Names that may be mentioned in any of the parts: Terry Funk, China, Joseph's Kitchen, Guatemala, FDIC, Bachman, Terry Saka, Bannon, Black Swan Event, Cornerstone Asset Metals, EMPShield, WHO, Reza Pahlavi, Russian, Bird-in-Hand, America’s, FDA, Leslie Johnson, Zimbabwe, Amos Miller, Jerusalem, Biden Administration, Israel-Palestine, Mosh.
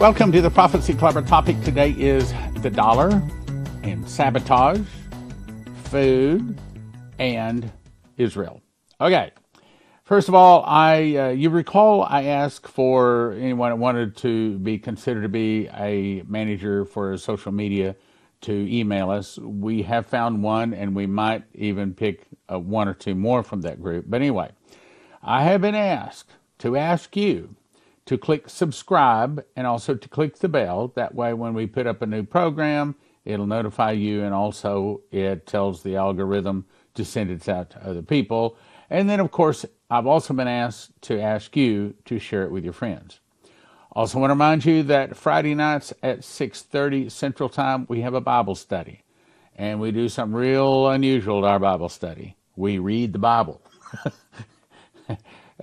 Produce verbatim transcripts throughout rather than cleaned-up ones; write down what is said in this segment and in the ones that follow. Welcome to the Prophecy Club. Our topic today is the dollar and sabotage, food, and Israel. Okay. First of all, I uh, you recall I asked for anyone that wanted to be considered to be a manager for social media to email us. We have found one, and we might even pick uh, one or two more from that group. But anyway, I have been asked to ask you to click subscribe and also to click the bell. That way, when we put up a new program, it'll notify you, and also it tells the algorithm to send it out to other people. And then, of course, I've also been asked to ask you to share it with your friends. Also want to remind you that Friday nights at six thirty Central Time, we have a Bible study. And we do something real unusual to our Bible study. We read the Bible.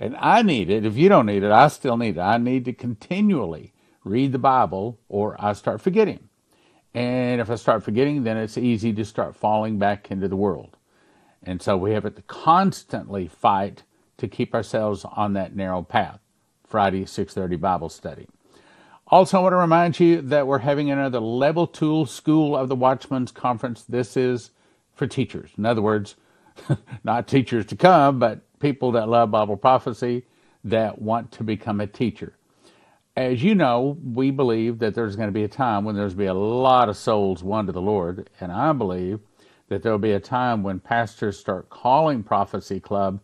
And I need it. If you don't need it, I still need it. I need to continually read the Bible or I start forgetting. And if I start forgetting, then it's easy to start falling back into the world. And so we have to constantly fight to keep ourselves on that narrow path. Friday, six thirty Bible study. Also, I want to remind you that we're having another Level two School of the Watchman's Conference. This is for teachers. In other words, not teachers to come, but people that love Bible prophecy that want to become a teacher. As you know, we believe that there's going to be a time when there's going to be a lot of souls won to the Lord. And I believe that there'll be a time when pastors start calling Prophecy Club,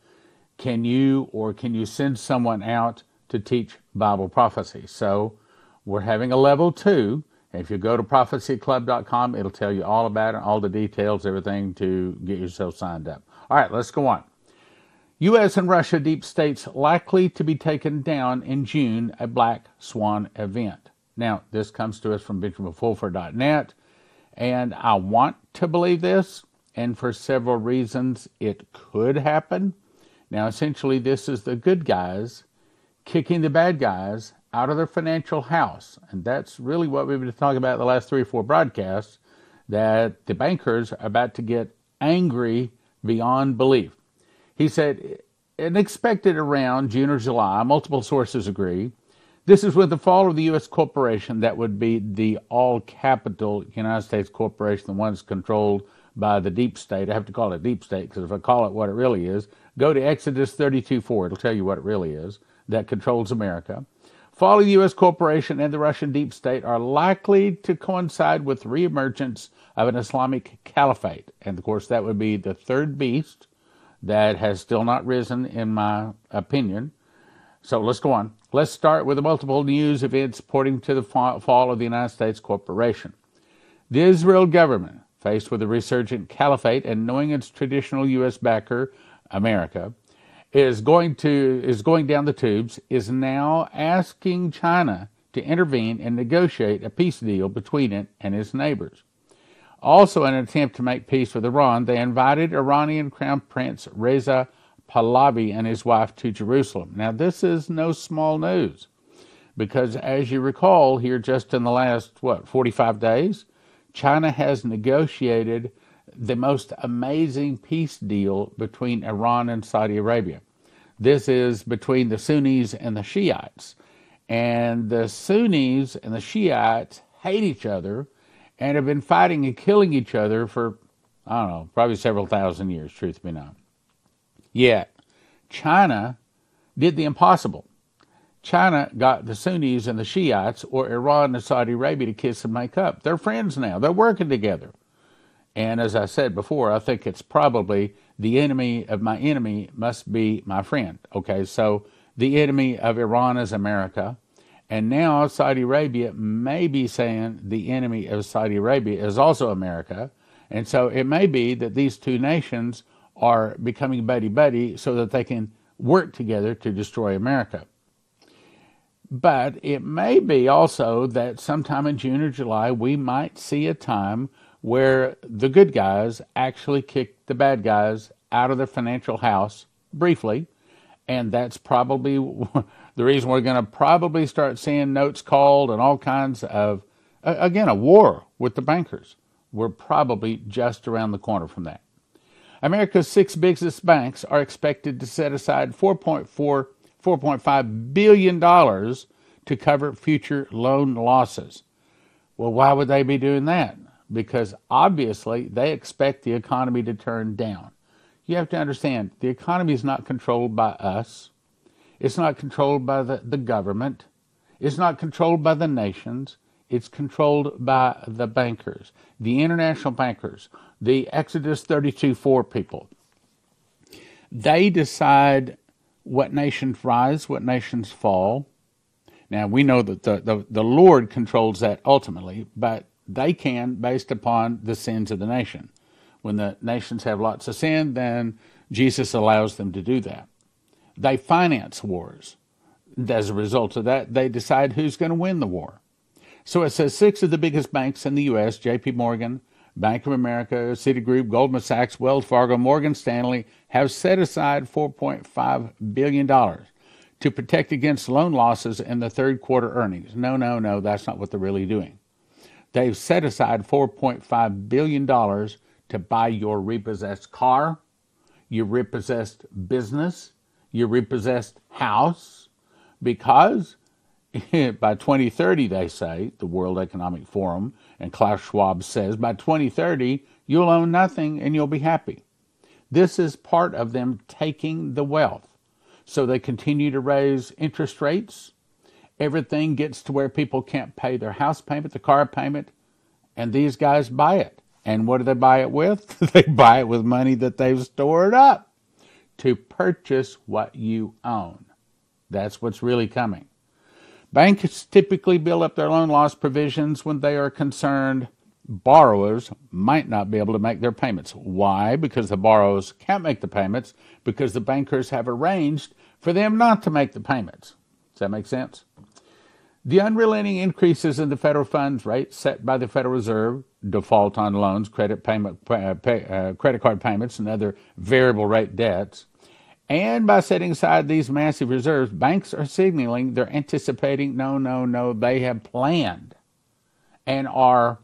can you or can you send someone out to teach Bible prophecy? So we're having a level two. If you go to prophecy club dot com, it'll tell you all about it, all the details, everything to get yourself signed up. All right, let's go on. U S and Russia deep states likely to be taken down in June, a black swan event. Now, this comes to us from Benjamin Fulford dot net, and I want to believe this, and for several reasons it could happen. Now, essentially, this is the good guys kicking the bad guys out of their financial house. And that's really what we've been talking about the last three or four broadcasts, that the bankers are about to get angry beyond belief. He said, and expected around June or July, multiple sources agree, this is with the fall of the U S corporation that would be the all-capital United States corporation, the ones controlled by the deep state. I have to call it deep state because if I call it what it really is, go to Exodus thirty-two four, it'll tell you what it really is, that controls America. Fall of the U S corporation and the Russian deep state are likely to coincide with reemergence of an Islamic caliphate. And of course, that would be the third beast that has still not risen, in my opinion. So let's go on. Let's start with the multiple news events pointing to the fall of the United States corporation. The Israel government, faced with a resurgent caliphate and knowing its traditional U S backer, America, is going to is going down the tubes, is now asking China to intervene and negotiate a peace deal between it and its neighbors. Also, in an attempt to make peace with Iran, they invited Iranian Crown Prince Reza Pahlavi and his wife to Jerusalem. Now, this is no small news, because as you recall, here just in the last, what, forty-five days, China has negotiated the most amazing peace deal between Iran and Saudi Arabia. This is between the Sunnis and the Shiites. And the Sunnis and the Shiites hate each other and have been fighting and killing each other for, I don't know, probably several thousand years, truth be known. Yet, China did the impossible. China got the Sunnis and the Shiites, or Iran and Saudi Arabia, to kiss and make up. They're friends now. They're working together. And as I said before, I think it's probably the enemy of my enemy must be my friend. Okay, so the enemy of Iran is America. And now Saudi Arabia may be saying the enemy of Saudi Arabia is also America. And so it may be that these two nations are becoming buddy-buddy so that they can work together to destroy America. But it may be also that sometime in June or July, we might see a time where the good guys actually kick the bad guys out of their financial house briefly. And that's probably the reason we're going to probably start seeing notes called and all kinds of, again, a war with the bankers. We're probably just around the corner from that. America's six biggest banks are expected to set aside four point four, four point five billion dollars to cover future loan losses. Well, why would they be doing that? Because obviously they expect the economy to turn down. You have to understand, the economy is not controlled by us. It's not controlled by the, the government. It's not controlled by the nations. It's controlled by the bankers, the international bankers, the Exodus thirty-two four people. They decide what nations rise, what nations fall. Now, we know that the, the, the Lord controls that ultimately, but they can based upon the sins of the nation. When the nations have lots of sin, then Jesus allows them to do that. They finance wars. As a result of that, they decide who's going to win the war. So it says six of the biggest banks in the U S, J P Morgan, Bank of America, Citigroup, Goldman Sachs, Wells Fargo, Morgan Stanley, have set aside four point five billion dollars to protect against loan losses in the third quarter earnings. No, no, no, that's not what they're really doing. They've set aside four point five billion dollars to buy your repossessed car, your repossessed business, your repossessed house, because by twenty thirty, they say, the World Economic Forum, and Klaus Schwab says, by twenty thirty, you'll own nothing and you'll be happy. This is part of them taking the wealth. So they continue to raise interest rates. Everything gets to where people can't pay their house payment, the car payment, and these guys buy it. And what do they buy it with? They buy it with money that they've stored up to purchase what you own. That's what's really coming. Banks typically build up their loan loss provisions when they are concerned borrowers might not be able to make their payments. Why? Because the borrowers can't make the payments because the bankers have arranged for them not to make the payments. Does that make sense? The unrelenting increases in the federal funds rate set by the Federal Reserve, default on loans, credit payment, uh, pay, uh, credit card payments, and other variable rate debts, and by setting aside these massive reserves, banks are signaling they're anticipating, no, no, no, they have planned and are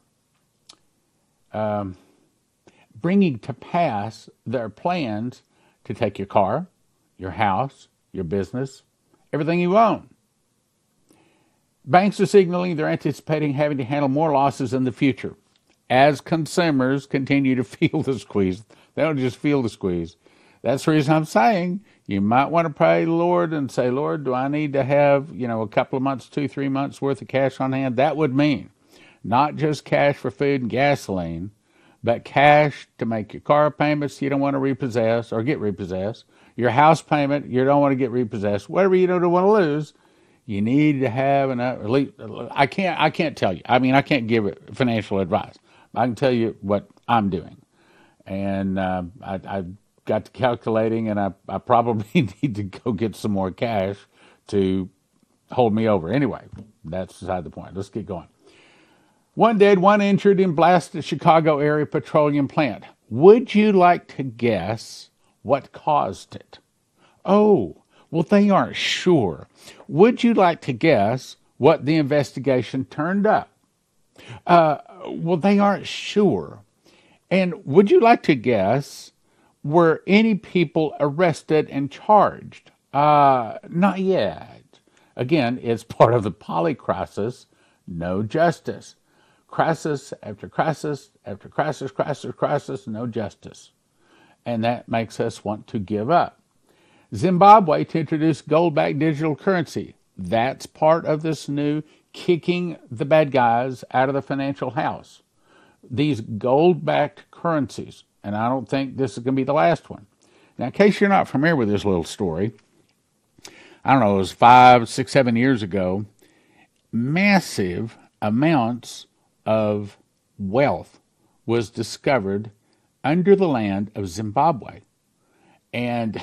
um, bringing to pass their plans to take your car, your house, your business, everything you own. Banks are signaling they're anticipating having to handle more losses in the future as consumers continue to feel the squeeze. They don't just feel the squeeze. That's the reason I'm saying you might want to pray the Lord and say, Lord, do I need to have, you know, a couple of months, two, three months worth of cash on hand? That would mean not just cash for food and gasoline, but cash to make your car payments you don't want to repossess or get repossessed, your house payment you don't want to get repossessed, whatever you don't want to lose. You need to have an, at least, I can't, I can't tell you. I mean, I can't give it financial advice. I can tell you what I'm doing. And uh, I, I got to calculating, and I, I probably need to go get some more cash to hold me over. Anyway, that's beside the point. Let's get going. One dead, one injured in blast at Chicago area petroleum plant. Would you like to guess what caused it? Oh, well, they aren't sure. Would you like to guess what the investigation turned up? Uh, well, they aren't sure. And would you like to guess, were any people arrested and charged? Uh, not yet. Again, it's part of the poly crisis, no justice. Crisis after crisis after crisis, crisis, crisis, no justice. And that makes us want to give up. Zimbabwe to introduce gold-backed digital currency. That's part of this new kicking the bad guys out of the financial house. These gold-backed currencies, and I don't think this is going to be the last one. Now, in case you're not familiar with this little story, I don't know, it was five, six, seven years ago, massive amounts of wealth was discovered under the land of Zimbabwe. And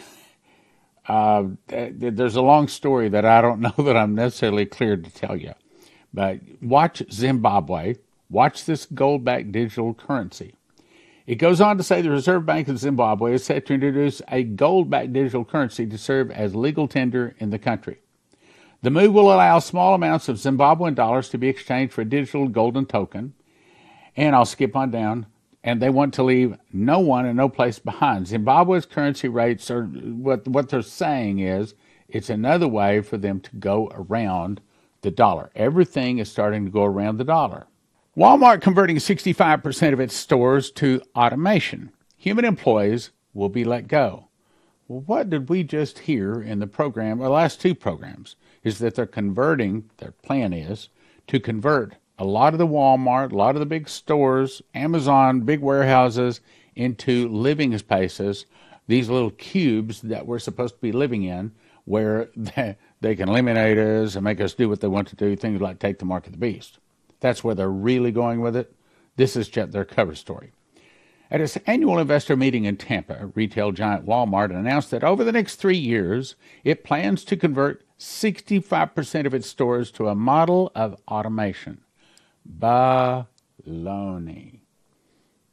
Uh, there's a long story that I don't know that I'm necessarily cleared to tell you, but watch Zimbabwe, watch this gold-backed digital currency. It goes on to say the Reserve Bank of Zimbabwe is set to introduce a gold-backed digital currency to serve as legal tender in the country. The move will allow small amounts of Zimbabwean dollars to be exchanged for a digital golden token, and I'll skip on down. And they want to leave no one and no place behind. Zimbabwe's currency rates are, what, what they're saying is, it's another way for them to go around the dollar. Everything is starting to go around the dollar. Walmart converting sixty-five percent of its stores to automation. Human employees will be let go. Well, what did we just hear in the program, or last two programs, is that they're converting, their plan is, to convert a lot of the Walmart, a lot of the big stores, Amazon, big warehouses, into living spaces, these little cubes that we're supposed to be living in, where they can eliminate us and make us do what they want to do, things like take the mark of the beast. That's where they're really going with it. This is their cover story. At its annual investor meeting in Tampa, retail giant Walmart announced that over the next three years, it plans to convert sixty-five percent of its stores to a model of automation. Baloney.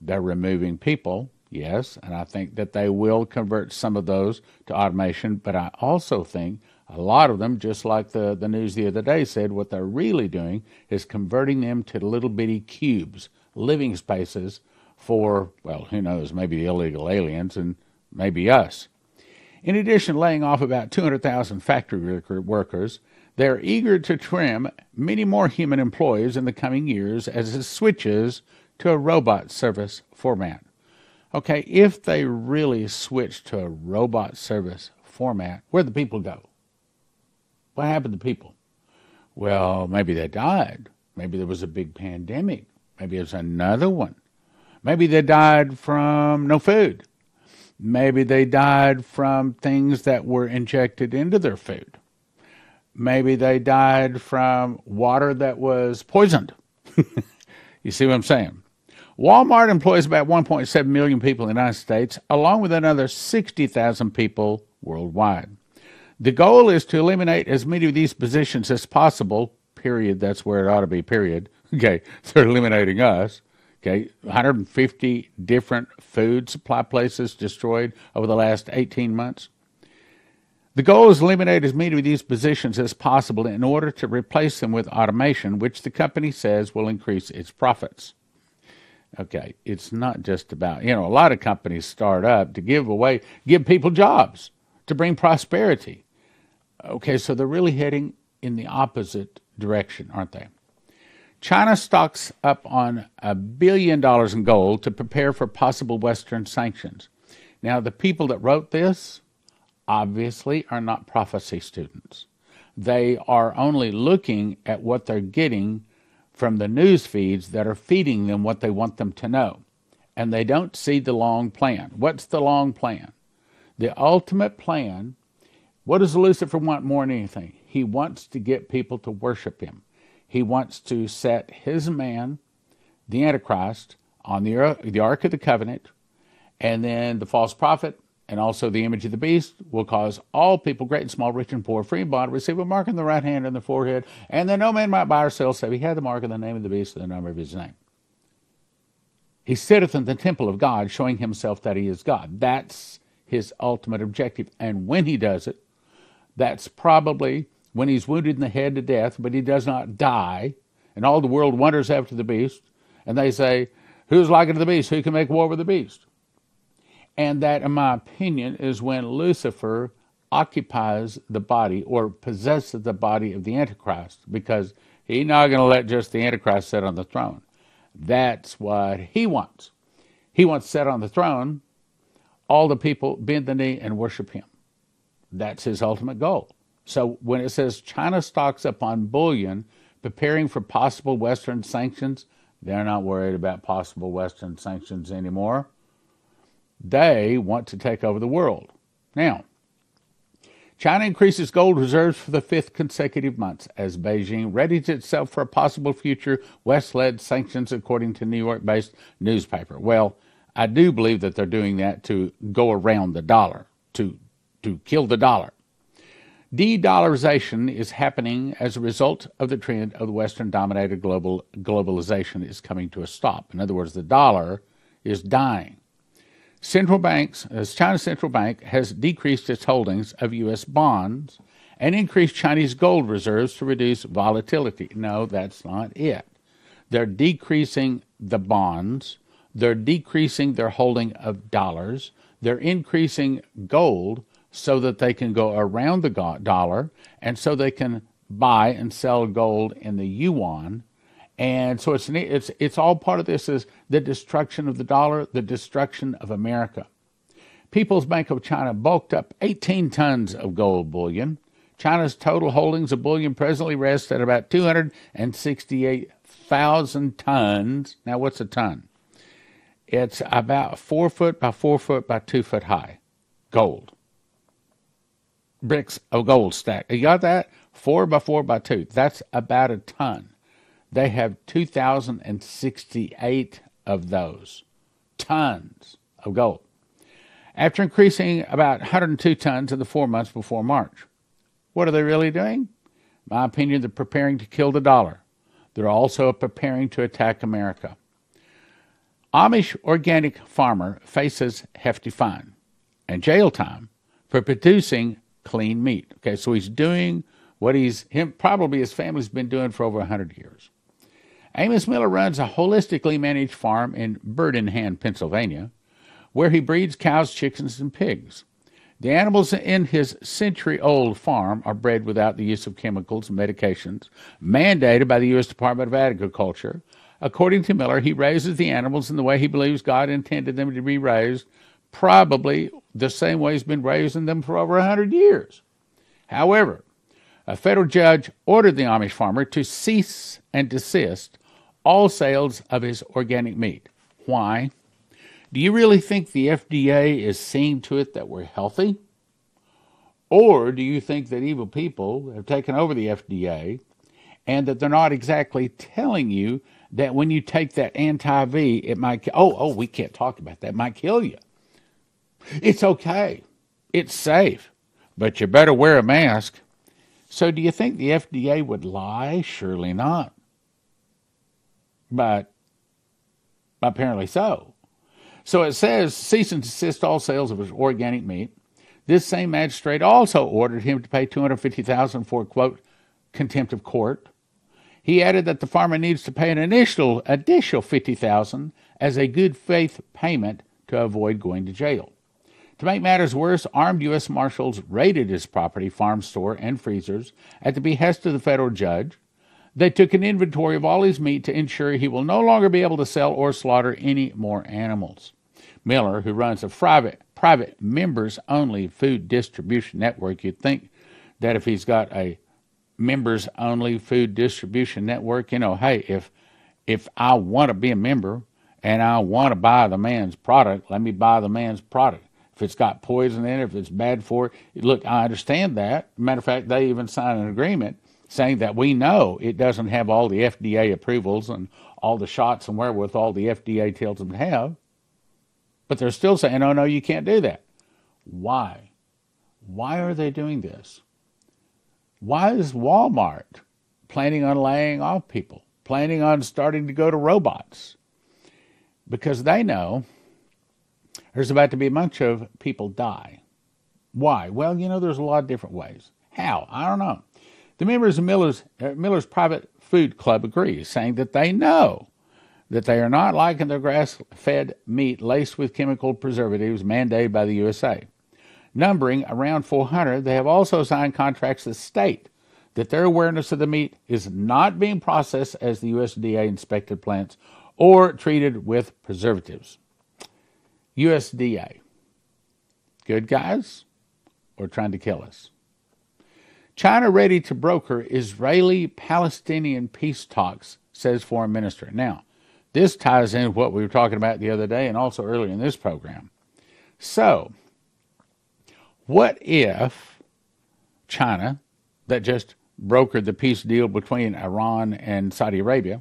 They're removing people, yes, and I think that they will convert some of those to automation, but I also think a lot of them, just like the, the news the other day said, what they're really doing is converting them to little bitty cubes, living spaces for, well, who knows, maybe illegal aliens and maybe us. In addition, laying off about two hundred thousand factory workers, they're eager to trim many more human employees in the coming years as it switches to a robot service format. Okay, if they really switch to a robot service format, where'd the people go? What happened to people? Well, maybe they died. Maybe there was a big pandemic. Maybe there's another one. Maybe they died from no food. Maybe they died from things that were injected into their food. Maybe they died from water that was poisoned. You see what I'm saying? Walmart employs about one point seven million people in the United States, along with another sixty thousand people worldwide. The goal is to eliminate as many of these positions as possible, period. That's where it ought to be, period. Okay, they're eliminating us. Okay, one hundred fifty different food supply places destroyed over the last eighteen months. The goal is to eliminate as many of these positions as possible in order to replace them with automation, which the company says will increase its profits. Okay, it's not just about, you know, a lot of companies start up to give away, give people jobs, to bring prosperity. Okay, so they're really heading in the opposite direction, aren't they? China stocks up on a billion dollars in gold to prepare for possible Western sanctions. Now, the people that wrote this obviously are not prophecy students. They are only looking at what they're getting from the news feeds that are feeding them what they want them to know. And they don't see the long plan. What's the long plan? The ultimate plan, what does Lucifer want more than anything? He wants to get people to worship him. He wants to set his man, the Antichrist, on the, the Ark of the Covenant, and then the false prophet, and also the image of the beast, will cause all people, great and small, rich and poor, free and bond, receive a mark on the right hand and the forehead, and that no man might buy or sell, save he had the mark of the name of the beast and the number of his name. He sitteth in the temple of God, showing himself that he is God. That's his ultimate objective. And when he does it, that's probably when he's wounded in the head to death, but he does not die, and all the world wonders after the beast, and they say, who's like unto the beast? Who can make war with the beast? And that, in my opinion, is when Lucifer occupies the body or possesses the body of the Antichrist, because he's not going to let just the Antichrist sit on the throne. That's what he wants. He wants to sit on the throne, all the people bend the knee and worship him. That's his ultimate goal. So when it says China stocks up on bullion, preparing for possible Western sanctions, they're not worried about possible Western sanctions anymore. They want to take over the world. Now, China increases gold reserves for the fifth consecutive month as Beijing readies itself for a possible future West-led sanctions, according to New York-based newspaper. Well, I do believe that they're doing that to go around the dollar, to, to kill the dollar. De-dollarization is happening as a result of the trend of the Western-dominated global globalization is coming to a stop. In other words, the dollar is dying. Central banks, as China's central bank has decreased its holdings of U S bonds and increased Chinese gold reserves to reduce volatility. No, that's not it. They're decreasing the bonds. They're decreasing their holding of dollars. They're increasing gold so that they can go around the dollar and so they can buy and sell gold in the yuan. And so it's it's it's all part of this is the destruction of the dollar, the destruction of America. People's Bank of China bulked up eighteen tons of gold bullion. China's total holdings of bullion presently rests at about two hundred sixty-eight thousand tons. Now, what's a ton? It's about four foot by four foot by two foot high. Gold. Bricks of gold stacked. You got that? Four by four by two. That's about a ton. They have two thousand sixty-eight of those tons of gold. After increasing about one hundred two tons in the four months before March. What are they really doing? In my opinion, they're preparing to kill the dollar. They're also preparing to attack America. Amish organic farmer faces hefty fine and jail time for producing clean meat. Okay, so he's doing what he's, him, probably his family's been doing for over one hundred years. Amos Miller runs a holistically managed farm in Bird-in-Hand, Pennsylvania, where he breeds cows, chickens, and pigs. The animals in his century-old farm are bred without the use of chemicals and medications mandated by the U S Department of Agriculture. According to Miller, he raises the animals in the way he believes God intended them to be raised, probably the same way he's been raising them for over one hundred years. However, a federal judge ordered the Amish farmer to cease and desist all sales of his organic meat. Why? Do you really think the F D A is seeing to it that we're healthy? Or do you think that evil people have taken over the F D A and that they're not exactly telling you that when you take that anti-V, it might, oh, oh, we can't talk about that, it might kill you. It's okay. It's safe. But you better wear a mask. So do you think the F D A would lie? Surely not. But apparently so. So it says, cease and desist all sales of his organic meat. This same magistrate also ordered him to pay two hundred fifty thousand dollars for, quote, contempt of court. He added that the farmer needs to pay an initial additional fifty thousand dollars as a good faith payment to avoid going to jail. To make matters worse, armed U S Marshals raided his property, farm store, and freezers at the behest of the federal judge. They took an inventory of all his meat to ensure he will no longer be able to sell or slaughter any more animals. Miller, who runs a private, private members-only food distribution network, you'd think that if he's got a members-only food distribution network, you know, hey, if if I want to be a member and I want to buy the man's product, let me buy the man's product. If it's got poison in it, if it's bad for it, look, I understand that. Matter of fact, they even signed an agreement saying that we know it doesn't have all the F D A approvals and all the shots and wherewithal the F D A tells them to have. But they're still saying, oh, no, you can't do that. Why? Why are they doing this? Why is Walmart planning on laying off people, planning on starting to go to robots? Because they know there's about to be a bunch of people die. Why? Well, you know, there's a lot of different ways. How? I don't know. The members of Miller's, uh, Miller's Private Food Club agree, saying that they know that they are not liking their grass-fed meat laced with chemical preservatives mandated by the U S A. Numbering around four hundred, they have also signed contracts that state that their awareness of the meat is not being processed as the U S D A-inspected plants or treated with preservatives. U S D A, good guys or trying to kill us? China ready to broker Israeli-Palestinian peace talks, says foreign minister. Now, this ties in with what we were talking about the other day and also earlier in this program. So, what if China, that just brokered the peace deal between Iran and Saudi Arabia,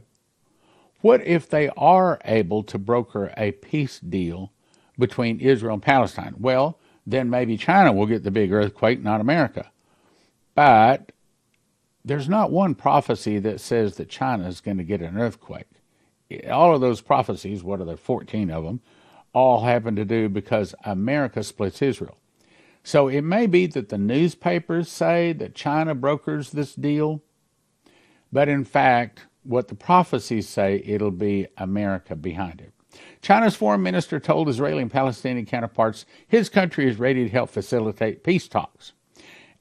what if they are able to broker a peace deal between Israel and Palestine? Well, then maybe China will get the big earthquake, not America. But there's not one prophecy that says that China is going to get an earthquake. All of those prophecies, what are there, fourteen of them, all happen to do because America splits Israel. So it may be that the newspapers say that China brokers this deal, but in fact, what the prophecies say, it'll be America behind it. China's foreign minister told Israeli and Palestinian counterparts his country is ready to help facilitate peace talks.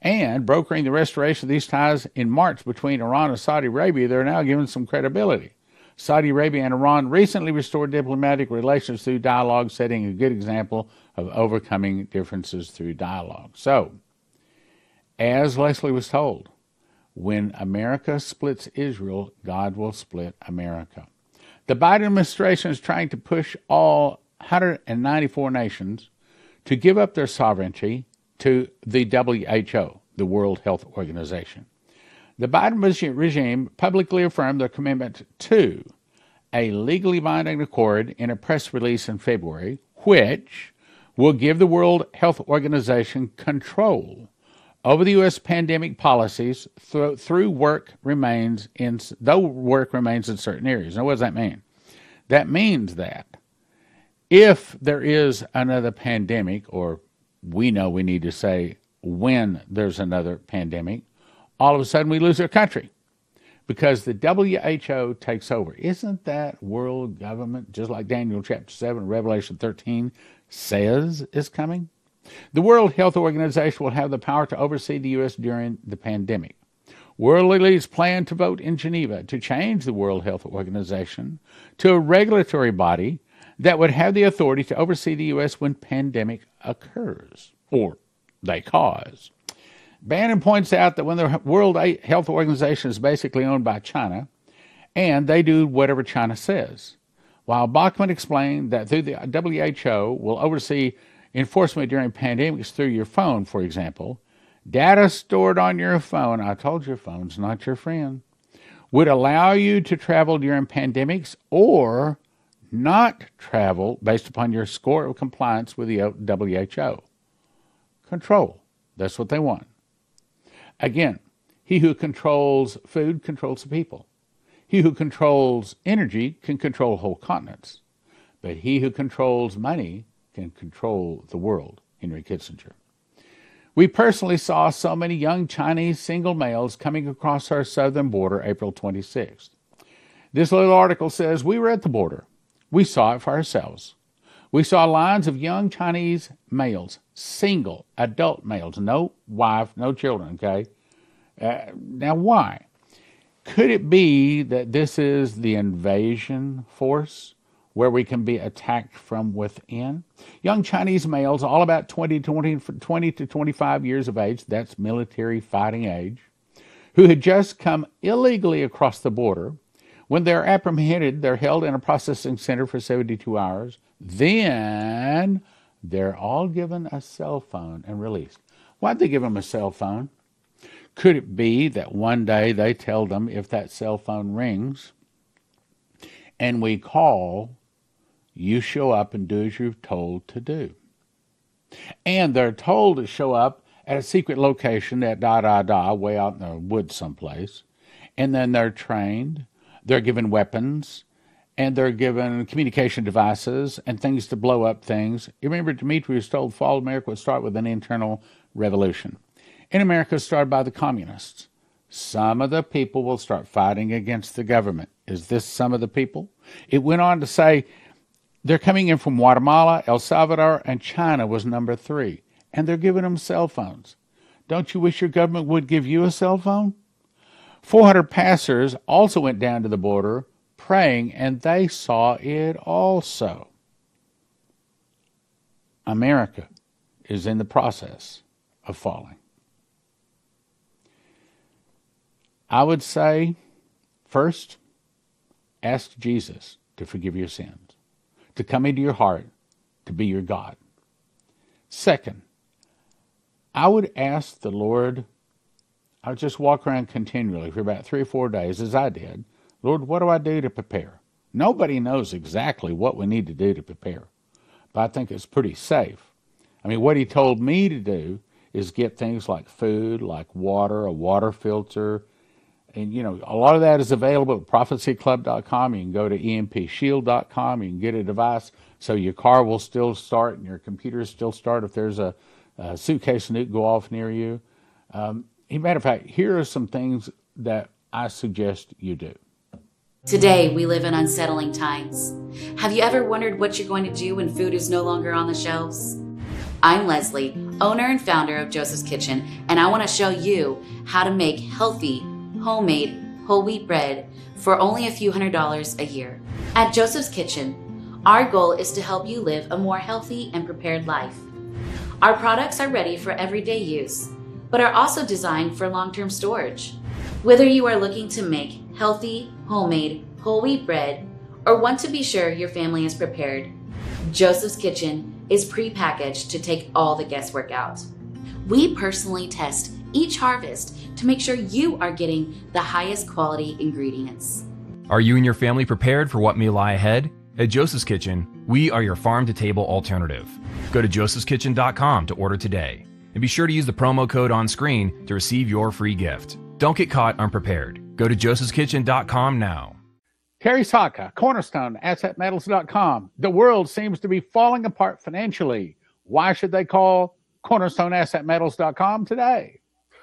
and brokering the restoration of these ties in March between Iran and Saudi Arabia, they're now given some credibility. Saudi Arabia and Iran recently restored diplomatic relations through dialogue, setting a good example of overcoming differences through dialogue. So, as Leslie was told, when America splits Israel, God will split America. The Biden administration is trying to push all one hundred ninety-four nations to give up their sovereignty to the W H O, the World Health Organization. The Biden regime publicly affirmed their commitment to a legally binding accord in a press release in February, which will give the World Health Organization control over the U S pandemic policies through, through work remains in, though work remains in certain areas. Now, what does that mean? That means that if there is another pandemic, or we know we need to say when there's another pandemic, all of a sudden we lose our country because the W H O takes over. Isn't that world government, just like Daniel chapter seven, Revelation thirteen says is coming? The World Health Organization will have the power to oversee the U S during the pandemic. World leaders plan to vote in Geneva to change the World Health Organization to a regulatory body that would have the authority to oversee the U S when pandemic occurs, or they cause. Bannon points out that when the World Health Organization is basically owned by China, and they do whatever China says, while Bachman explained that through the W H O will oversee enforcement during pandemics through your phone, for example. Data stored on your phone, I told you, phone's not your friend, would allow you to travel during pandemics or not travel based upon your score of compliance with the W H O. Control. That's what they want. Again, he who controls food controls the people. He who controls energy can control whole continents. But he who controls money can control the world, Henry Kissinger. We personally saw so many young Chinese single males coming across our southern border April twenty-sixth. This little article says, we were at the border. We saw it for ourselves. We saw lines of young Chinese males, single adult males, no wife, no children, okay? Uh, now why? Could it be that this is the invasion force, where we can be attacked from within? Young Chinese males, all about twenty to twenty-five years of age, that's military fighting age, who had just come illegally across the border. When they're apprehended, they're held in a processing center for seventy-two hours. Then they're all given a cell phone and released. Why'd they give them a cell phone? Could it be that one day they tell them if that cell phone rings and we call, you show up and do as you're told to do. And they're told to show up at a secret location at da-da-da, way out in the woods someplace. And then they're trained, they're given weapons, and they're given communication devices and things to blow up things. You remember Dmitry was told fall of America would start with an internal revolution. In America, started by the communists. Some of the people will start fighting against the government. Is this some of the people? It went on to say they're coming in from Guatemala, El Salvador, and China was number three. And they're giving them cell phones. Don't you wish your government would give you a cell phone? four hundred passers also went down to the border praying, and they saw it also. America is in the process of falling. I would say, first, ask Jesus to forgive your sins, to come into your heart, to be your God. Second, I would ask the Lord, I would just walk around continually for about three or four days, as I did. Lord, what do I do to prepare? Nobody knows exactly what we need to do to prepare, but I think it's pretty safe. I mean, what he told me to do is get things like food, like water, a water filter. And, you know, a lot of that is available at prophecy club dot com. You can go to E M P shield dot com. You can get a device so your car will still start and your computer still start if there's a, a suitcase nuke go off near you. Um, as a matter of fact, here are some things that I suggest you do. Today, we live in unsettling times. Have you ever wondered what you're going to do when food is no longer on the shelves? I'm Leslie, owner and founder of Joseph's Kitchen, and I want to show you how to make healthy, homemade, whole wheat bread for only a few hundred dollars a year. At Joseph's Kitchen, our goal is to help you live a more healthy and prepared life. Our products are ready for everyday use, but are also designed for long-term storage. Whether you are looking to make healthy, homemade, whole wheat bread, or want to be sure your family is prepared, Joseph's Kitchen is pre-packaged to take all the guesswork out. We personally test each harvest to make sure you are getting the highest quality ingredients. Are you and your family prepared for what may lie ahead? At Joseph's Kitchen, we are your farm-to-table alternative. Go to josephs kitchen dot com to order today, and be sure to use the promo code on screen to receive your free gift. Don't get caught unprepared. Go to josephs kitchen dot com now. Terry Saka, Cornerstone Asset Metals dot com. The world seems to be falling apart financially. Why should they call Cornerstone Asset Metals dot com today?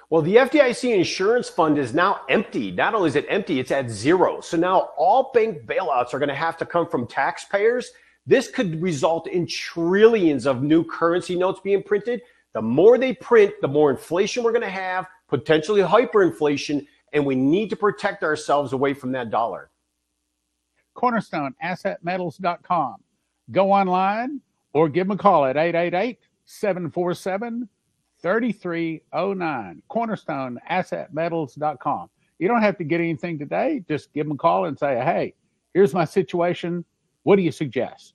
Well, the F D I C insurance fund is now empty. Not only is it empty, it's at zero. So now all bank bailouts are going to have to come from taxpayers. This could result in trillions of new currency notes being printed. The more they print, the more inflation we're going to have, potentially hyperinflation, and we need to protect ourselves away from that dollar. Cornerstone Asset Metals dot com. Go online or give them a call at eight eight eight, seven four seven, three three zero nine. Cornerstone Asset Metals dot com. You don't have to get anything today. Just give them a call and say, hey, here's my situation. What do you suggest?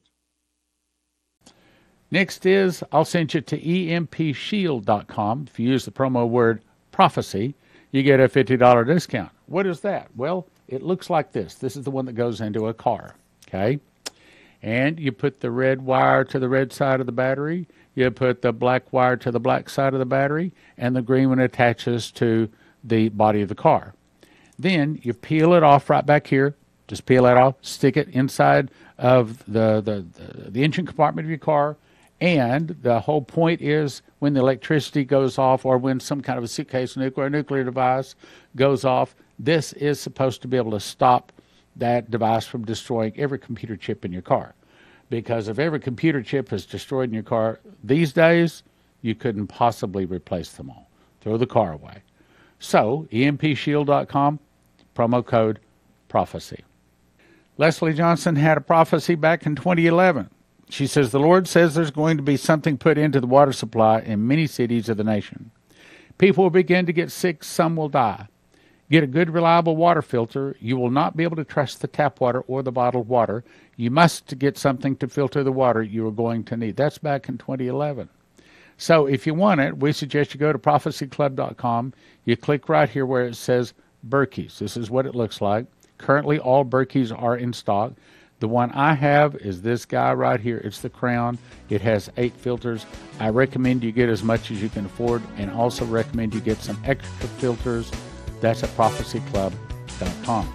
Next is, I'll send you to E M P shield dot com. If you use the promo word prophecy, you get a fifty dollar discount. What is that? Well, it looks like this. This is the one that goes into a car, okay? And you put the red wire to the red side of the battery. You put the black wire to the black side of the battery. And the green one attaches to the body of the car. Then you peel it off right back here. Just peel that off. Stick it inside of the, the, the, the engine compartment of your car. And the whole point is when the electricity goes off or when some kind of a suitcase nuclear nuclear device goes off, this is supposed to be able to stop that device from destroying every computer chip in your car. Because if every computer chip is destroyed in your car these days, you couldn't possibly replace them all. Throw the car away. So, E M P shield dot com, promo code prophecy. Leslie Johnson had a prophecy back in twenty eleven. She says, the Lord says there's going to be something put into the water supply in many cities of the nation. People will begin to get sick. Some will die. Get a good, reliable water filter. You will not be able to trust the tap water or the bottled water. You must get something to filter the water you are going to need. That's back in twenty eleven. So if you want it, we suggest you go to prophecy club dot com. You click right here where it says Berkeys. This is what it looks like. Currently, all Berkeys are in stock. The one I have is this guy right here. It's the Crown. It has eight filters. I recommend you get as much as you can afford, and also recommend you get some extra filters. That's at prophecy club dot com.